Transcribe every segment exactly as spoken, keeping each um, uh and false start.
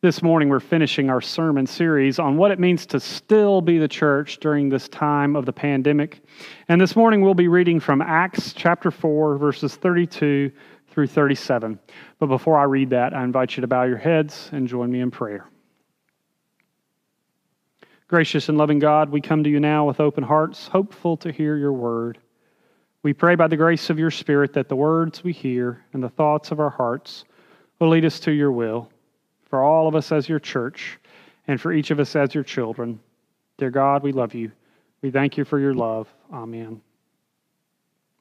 This morning we're finishing our sermon series on what it means to still be the church during this time of the pandemic. And this morning we'll be reading from Acts chapter four, verses thirty-two through thirty-seven. But before I read that, I invite you to bow your heads and join me in prayer. Gracious and loving God, we come to you now with open hearts, hopeful to hear your word. We pray by the grace of your Spirit that the words we hear and the thoughts of our hearts will lead us to your will. For all of us as your church, and for each of us as your children. Dear God, we love you. We thank you for your love. Amen.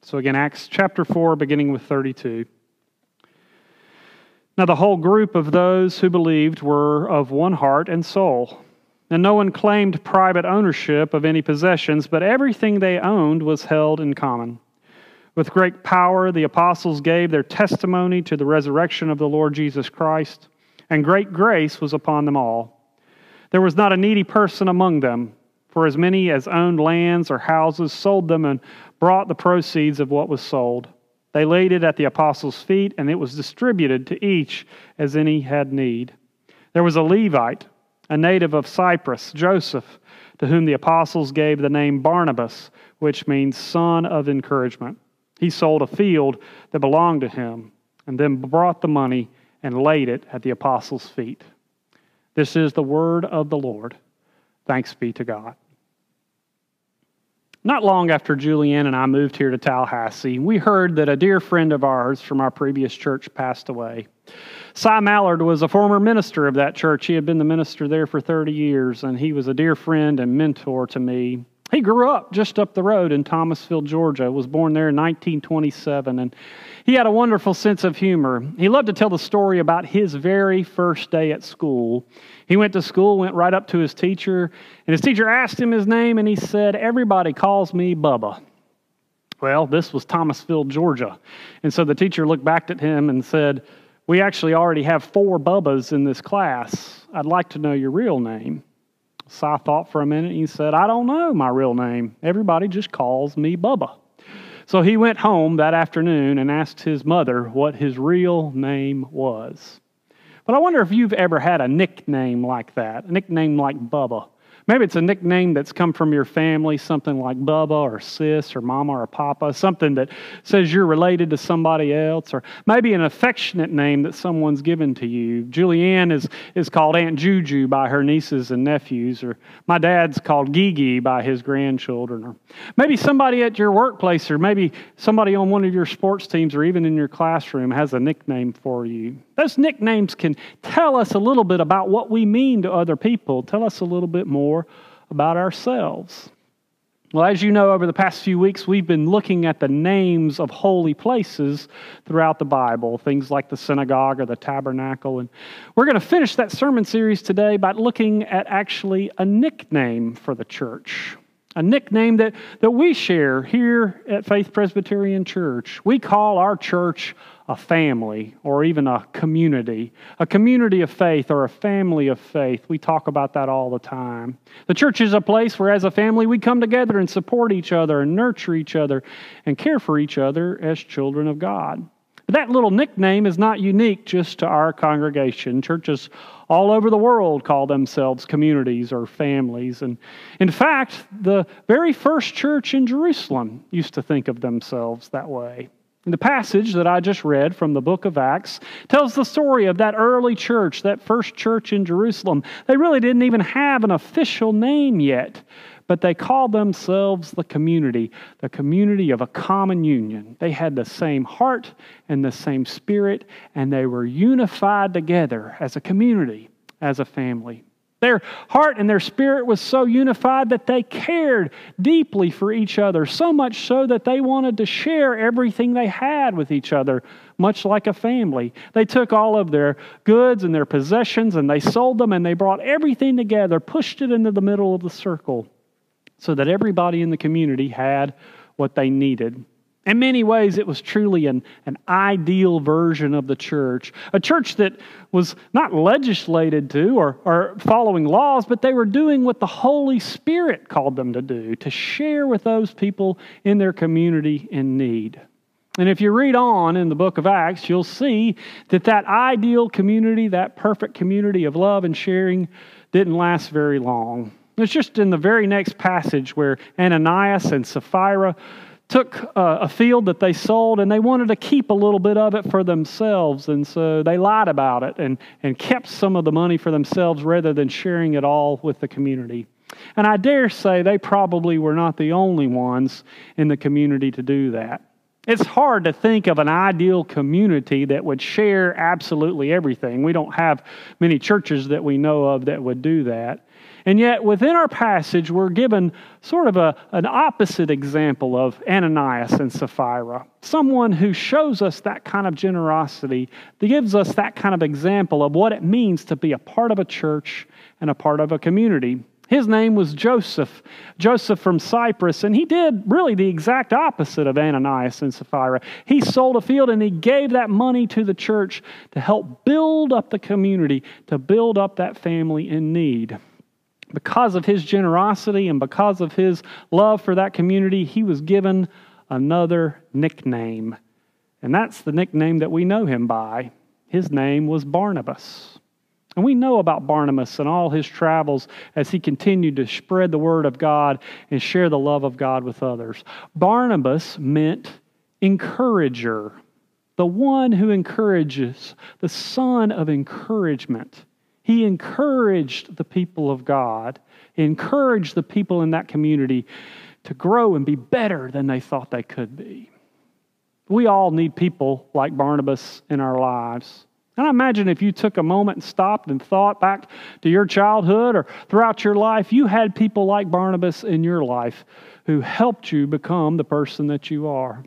So again, Acts chapter four, beginning with thirty-two. Now the whole group of those who believed were of one heart and soul, and no one claimed private ownership of any possessions, but everything they owned was held in common. With great power, the apostles gave their testimony to the resurrection of the Lord Jesus Christ, and great grace was upon them all. There was not a needy person among them, for as many as owned lands or houses sold them and brought the proceeds of what was sold. They laid it at the apostles' feet, and it was distributed to each as any had need. There was a Levite, a native of Cyprus, Joseph, to whom the apostles gave the name Barnabas, which means son of encouragement. He sold a field that belonged to him, and then brought the money and laid it at the apostles' feet. This is the word of the Lord. Thanks be to God. Not long after Julianne and I moved here to Tallahassee, we heard that a dear friend of ours from our previous church passed away. Cy Mallard was a former minister of that church. He had been the minister there for thirty years, and he was a dear friend and mentor to me. He grew up just up the road in Thomasville, Georgia, was born there in nineteen twenty-seven, and he had a wonderful sense of humor. He loved to tell the story about his very first day at school. He went to school, went right up to his teacher, and his teacher asked him his name, and he said, "Everybody calls me Bubba." Well, this was Thomasville, Georgia, and so the teacher looked back at him and said, "We actually already have four Bubbas in this class. I'd like to know your real name." So I thought for a minute, and he said, "I don't know my real name. Everybody just calls me Bubba." So he went home that afternoon and asked his mother what his real name was. But I wonder if you've ever had a nickname like that, a nickname like Bubba. Maybe it's a nickname that's come from your family, something like Bubba or Sis or Mama or Papa, something that says you're related to somebody else, or maybe an affectionate name that someone's given to you. Julianne is, is called Aunt Juju by her nieces and nephews, or my dad's called Gigi by his grandchildren, or maybe somebody at your workplace, or maybe somebody on one of your sports teams, or even in your classroom has a nickname for you. Those nicknames can tell us a little bit about what we mean to other people, tell us a little bit more about ourselves. Well, as you know, over the past few weeks, we've been looking at the names of holy places throughout the Bible, things like the synagogue or the tabernacle. And we're going to finish that sermon series today by looking at actually a nickname for the church. A nickname that, that we share here at Faith Presbyterian Church. We call our church a family, or even a community. A community of faith or a family of faith. We talk about that all the time. The church is a place where as a family we come together and support each other and nurture each other and care for each other as children of God. But that little nickname is not unique just to our congregation. Churches all over the world call themselves communities or families. And in fact, the very first church in Jerusalem used to think of themselves that way. And the passage that I just read from the book of Acts tells the story of that early church, that first church in Jerusalem. They really didn't even have an official name yet, but they called themselves the community, the community of a common union. They had the same heart and the same spirit, and they were unified together as a community, as a family. Their heart and their spirit was so unified that they cared deeply for each other, so much so that they wanted to share everything they had with each other, much like a family. They took all of their goods and their possessions and they sold them and they brought everything together, pushed it into the middle of the circle so that everybody in the community had what they needed. In many ways, it was truly an, an ideal version of the church. A church that was not legislated to or, or following laws, but they were doing what the Holy Spirit called them to do, to share with those people in their community in need. And if you read on in the book of Acts, you'll see that that ideal community, that perfect community of love and sharing, didn't last very long. It's just in the very next passage where Ananias and Sapphira took uh, a field that they sold, and they wanted to keep a little bit of it for themselves. And so they lied about it and, and kept some of the money for themselves rather than sharing it all with the community. And I dare say they probably were not the only ones in the community to do that. It's hard to think of an ideal community that would share absolutely everything. We don't have many churches that we know of that would do that. And yet within our passage, we're given sort of a, an opposite example of Ananias and Sapphira. Someone who shows us that kind of generosity, that gives us that kind of example of what it means to be a part of a church and a part of a community. His name was Joseph, Joseph from Cyprus, and he did really the exact opposite of Ananias and Sapphira. He sold a field and he gave that money to the church to help build up the community, to build up that family in need. Because of his generosity and because of his love for that community, he was given another nickname. And that's the nickname that we know him by. His name was Barnabas. And we know about Barnabas and all his travels as he continued to spread the word of God and share the love of God with others. Barnabas meant encourager, the one who encourages, the son of encouragement. He encouraged the people of God, encouraged the people in that community to grow and be better than they thought they could be. We all need people like Barnabas in our lives. And I imagine if you took a moment and stopped and thought back to your childhood or throughout your life, you had people like Barnabas in your life who helped you become the person that you are.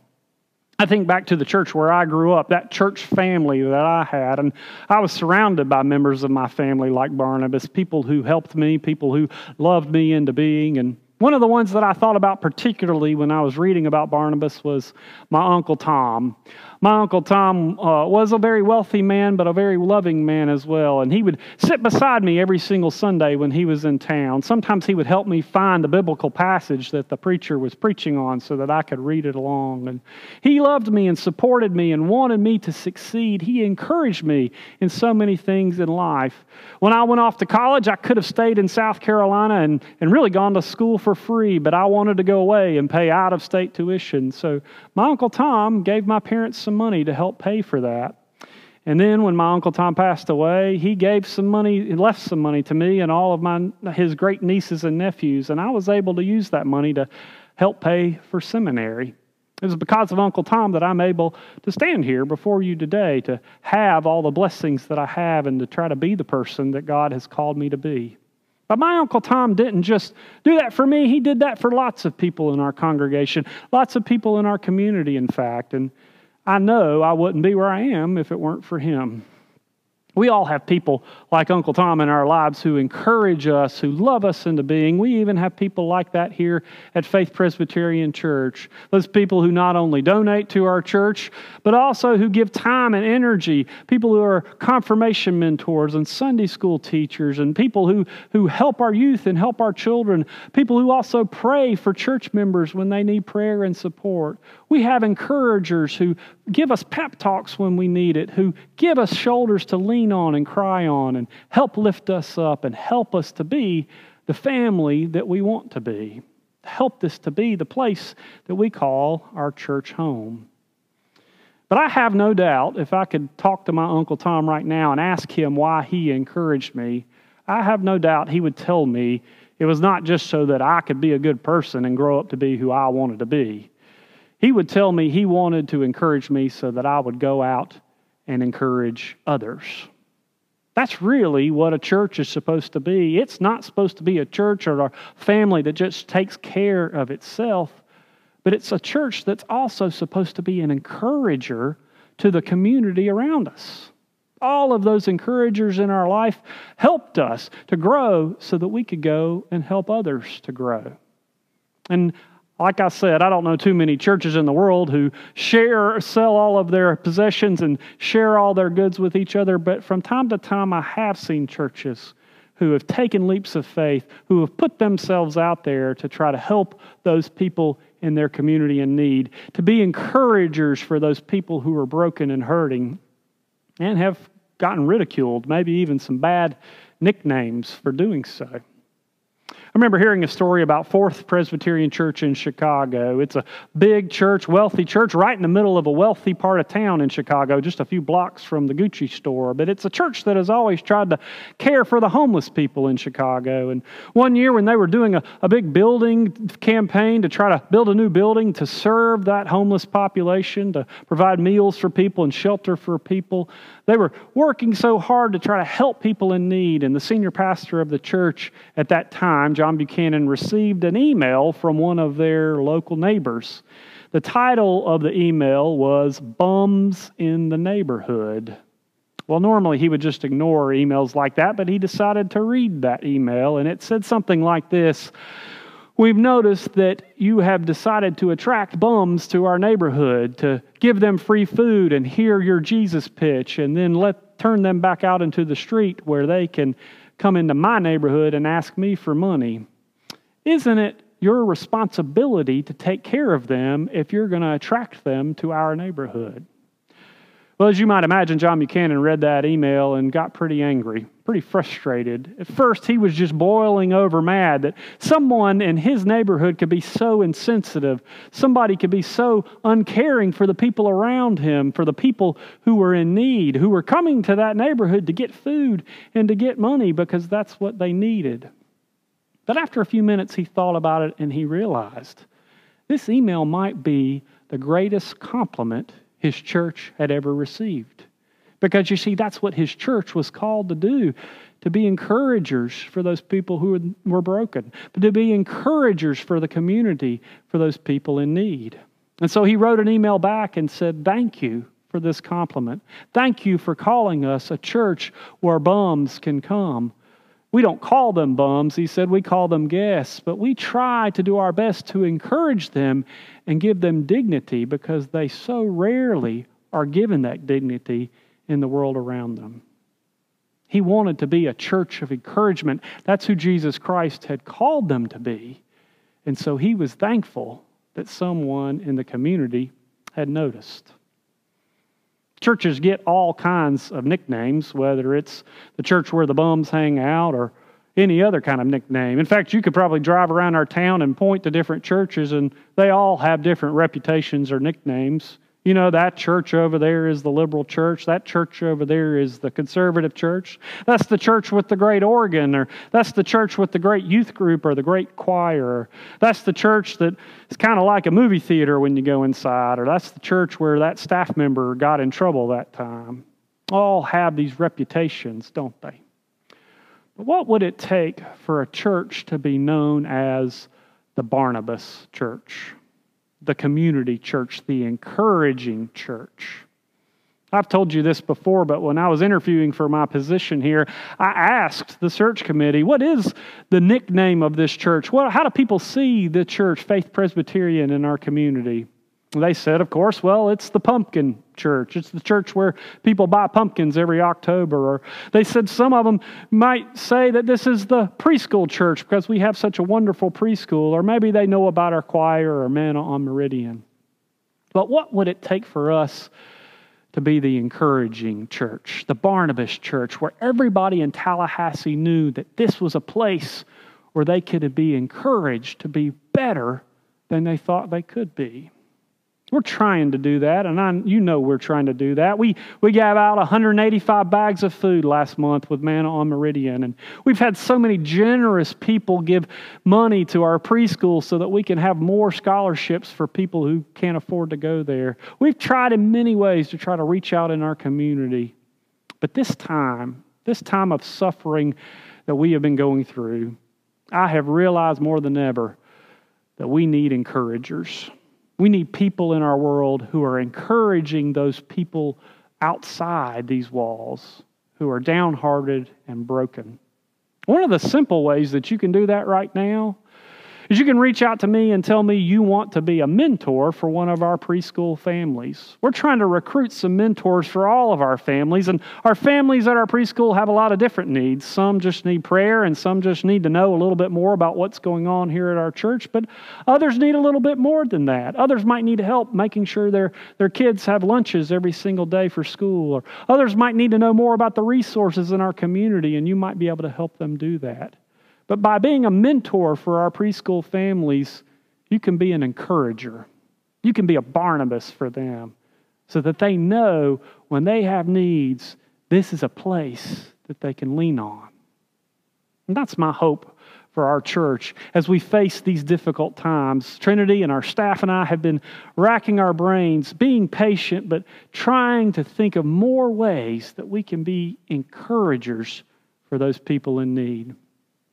I think back to the church where I grew up, that church family that I had, and I was surrounded by members of my family like Barnabas, people who helped me, people who loved me into being. And one of the ones that I thought about particularly when I was reading about Barnabas was my Uncle Tom. My Uncle Tom uh, was a very wealthy man, but a very loving man as well. And he would sit beside me every single Sunday when he was in town. Sometimes he would help me find the biblical passage that the preacher was preaching on so that I could read it along. And he loved me and supported me and wanted me to succeed. He encouraged me in so many things in life. When I went off to college, I could have stayed in South Carolina and, and really gone to school for free, but I wanted to go away and pay out-of-state tuition. So my Uncle Tom gave my parents some money to help pay for that. And then when my Uncle Tom passed away, he gave some money, he left some money to me and all of my his great nieces and nephews, and I was able to use that money to help pay for seminary. It was because of Uncle Tom that I'm able to stand here before you today, to have all the blessings that I have and to try to be the person that God has called me to be. But my Uncle Tom didn't just do that for me. He did that for lots of people in our congregation, lots of people in our community, in fact. And I know I wouldn't be where I am if it weren't for him. We all have people like Uncle Tom in our lives who encourage us, who love us into being. We even have people like that here at Faith Presbyterian Church. Those people who not only donate to our church, but also who give time and energy. People who are confirmation mentors and Sunday school teachers and people who, who help our youth and help our children. People who also pray for church members when they need prayer and support. We have encouragers who give us pep talks when we need it, who give us shoulders to lean on and cry on and help lift us up and help us to be the family that we want to be. Help this to be the place that we call our church home. But I have no doubt if I could talk to my Uncle Tom right now and ask him why he encouraged me, I have no doubt he would tell me it was not just so that I could be a good person and grow up to be who I wanted to be. He would tell me he wanted to encourage me so that I would go out and encourage others. That's really what a church is supposed to be. It's not supposed to be a church or a family that just takes care of itself, but it's a church that's also supposed to be an encourager to the community around us. All of those encouragers in our life helped us to grow so that we could go and help others to grow. And like I said, I don't know too many churches in the world who share, sell all of their possessions and share all their goods with each other, but from time to time I have seen churches who have taken leaps of faith, who have put themselves out there to try to help those people in their community in need, to be encouragers for those people who are broken and hurting, and have gotten ridiculed, maybe even some bad nicknames for doing so. I remember hearing a story about Fourth Presbyterian Church in Chicago. It's a big church, wealthy church, right in the middle of a wealthy part of town in Chicago, just a few blocks from the Gucci store. But it's a church that has always tried to care for the homeless people in Chicago. And one year when they were doing a, a big building campaign to try to build a new building to serve that homeless population, to provide meals for people and shelter for people, they were working so hard to try to help people in need. And the senior pastor of the church at that time, John Buchanan, received an email from one of their local neighbors. The title of the email was "Bums in the Neighborhood." Well, normally he would just ignore emails like that, but he decided to read that email, and it said something like this: "We've noticed that you have decided to attract bums to our neighborhood, to give them free food and hear your Jesus pitch, and then let turn them back out into the street where they can come into my neighborhood and ask me for money. Isn't it your responsibility to take care of them if you're going to attract them to our neighborhood?" Well, as you might imagine, John Buchanan read that email and got pretty angry, pretty frustrated. At first, he was just boiling over mad that someone in his neighborhood could be so insensitive, somebody could be so uncaring for the people around him, for the people who were in need, who were coming to that neighborhood to get food and to get money because that's what they needed. But after a few minutes, he thought about it and he realized this email might be the greatest compliment his church had ever received. Because you see, that's what his church was called to do, to be encouragers for those people who were broken, but to be encouragers for the community, for those people in need. And so he wrote an email back and said, "Thank you for this compliment. Thank you for calling us a church where bums can come. We don't call them bums," he said, "we call them guests, but we try to do our best to encourage them and give them dignity because they so rarely are given that dignity in the world around them." He wanted to be a church of encouragement. That's who Jesus Christ had called them to be. And so he was thankful that someone in the community had noticed. Churches get all kinds of nicknames, whether it's the church where the bums hang out or any other kind of nickname. In fact, you could probably drive around our town and point to different churches, and they all have different reputations or nicknames. You know, that church over there is the liberal church. That church over there is the conservative church. That's the church with the great organ, or that's the church with the great youth group or the great choir. Or that's the church that is kind of like a movie theater when you go inside, or that's the church where that staff member got in trouble that time. All have these reputations, don't they? But what would it take for a church to be known as the Barnabas Church? The community church, the encouraging church. I've told you this before, but when I was interviewing for my position here, I asked the search committee, what is the nickname of this church? What, how do people see the church, Faith Presbyterian, in our community? They said, of course, well, it's the pumpkin church. It's the church where people buy pumpkins every October. Or they said some of them might say that this is the preschool church because we have such a wonderful preschool. Or maybe they know about our choir or Manna on Meridian. But what would it take for us to be the encouraging church, the Barnabas church, where everybody in Tallahassee knew that this was a place where they could be encouraged to be better than they thought they could be? We're trying to do that, and I, you know we're trying to do that. We we gave out one hundred eighty-five bags of food last month with Manna on Meridian, and we've had so many generous people give money to our preschool so that we can have more scholarships for people who can't afford to go there. We've tried in many ways to try to reach out in our community. But this time, this time of suffering that we have been going through, I have realized more than ever that we need encouragers. We need people in our world who are encouraging those people outside these walls who are downhearted and broken. One of the simple ways that you can do that right now is you can reach out to me and tell me you want to be a mentor for one of our preschool families. We're trying to recruit some mentors for all of our families, and our families at our preschool have a lot of different needs. Some just need prayer, and some just need to know a little bit more about what's going on here at our church, but others need a little bit more than that. Others might need help making sure their, their kids have lunches every single day for school, or others might need to know more about the resources in our community, and you might be able to help them do that. But by being a mentor for our preschool families, you can be an encourager. You can be a Barnabas for them so that they know when they have needs, this is a place that they can lean on. And that's my hope for our church as we face these difficult times. Trinity and our staff and I have been racking our brains, being patient, but trying to think of more ways that we can be encouragers for those people in need.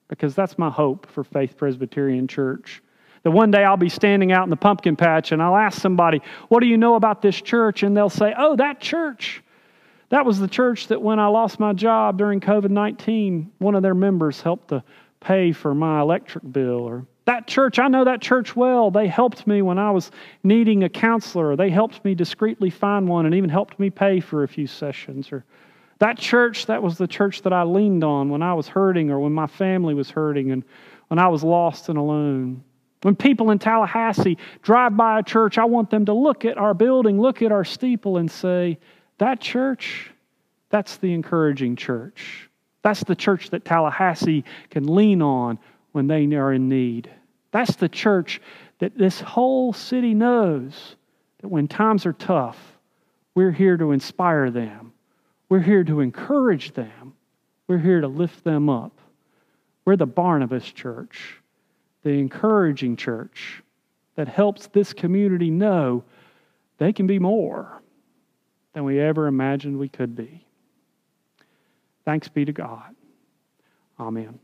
Because that's my hope for Faith Presbyterian Church. That one day I'll be standing out in the pumpkin patch and I'll ask somebody, what do you know about this church? And they'll say, oh, that church. That was the church that when I lost my job during COVID nineteen, one of their members helped to pay for my electric bill. Or that church, I know that church well. They helped me when I was needing a counselor. They helped me discreetly find one and even helped me pay for a few sessions. Or that church, that was the church that I leaned on when I was hurting or when my family was hurting and when I was lost and alone. When people in Tallahassee drive by a church, I want them to look at our building, look at our steeple and say, that church, that's the encouraging church. That's the church that Tallahassee can lean on when they are in need. That's the church that this whole city knows that when times are tough, we're here to inspire them. We're here to encourage them. We're here to lift them up. We're the Barnabas church, the encouraging church that helps this community know they can be more than we ever imagined we could be. Thanks be to God. Amen.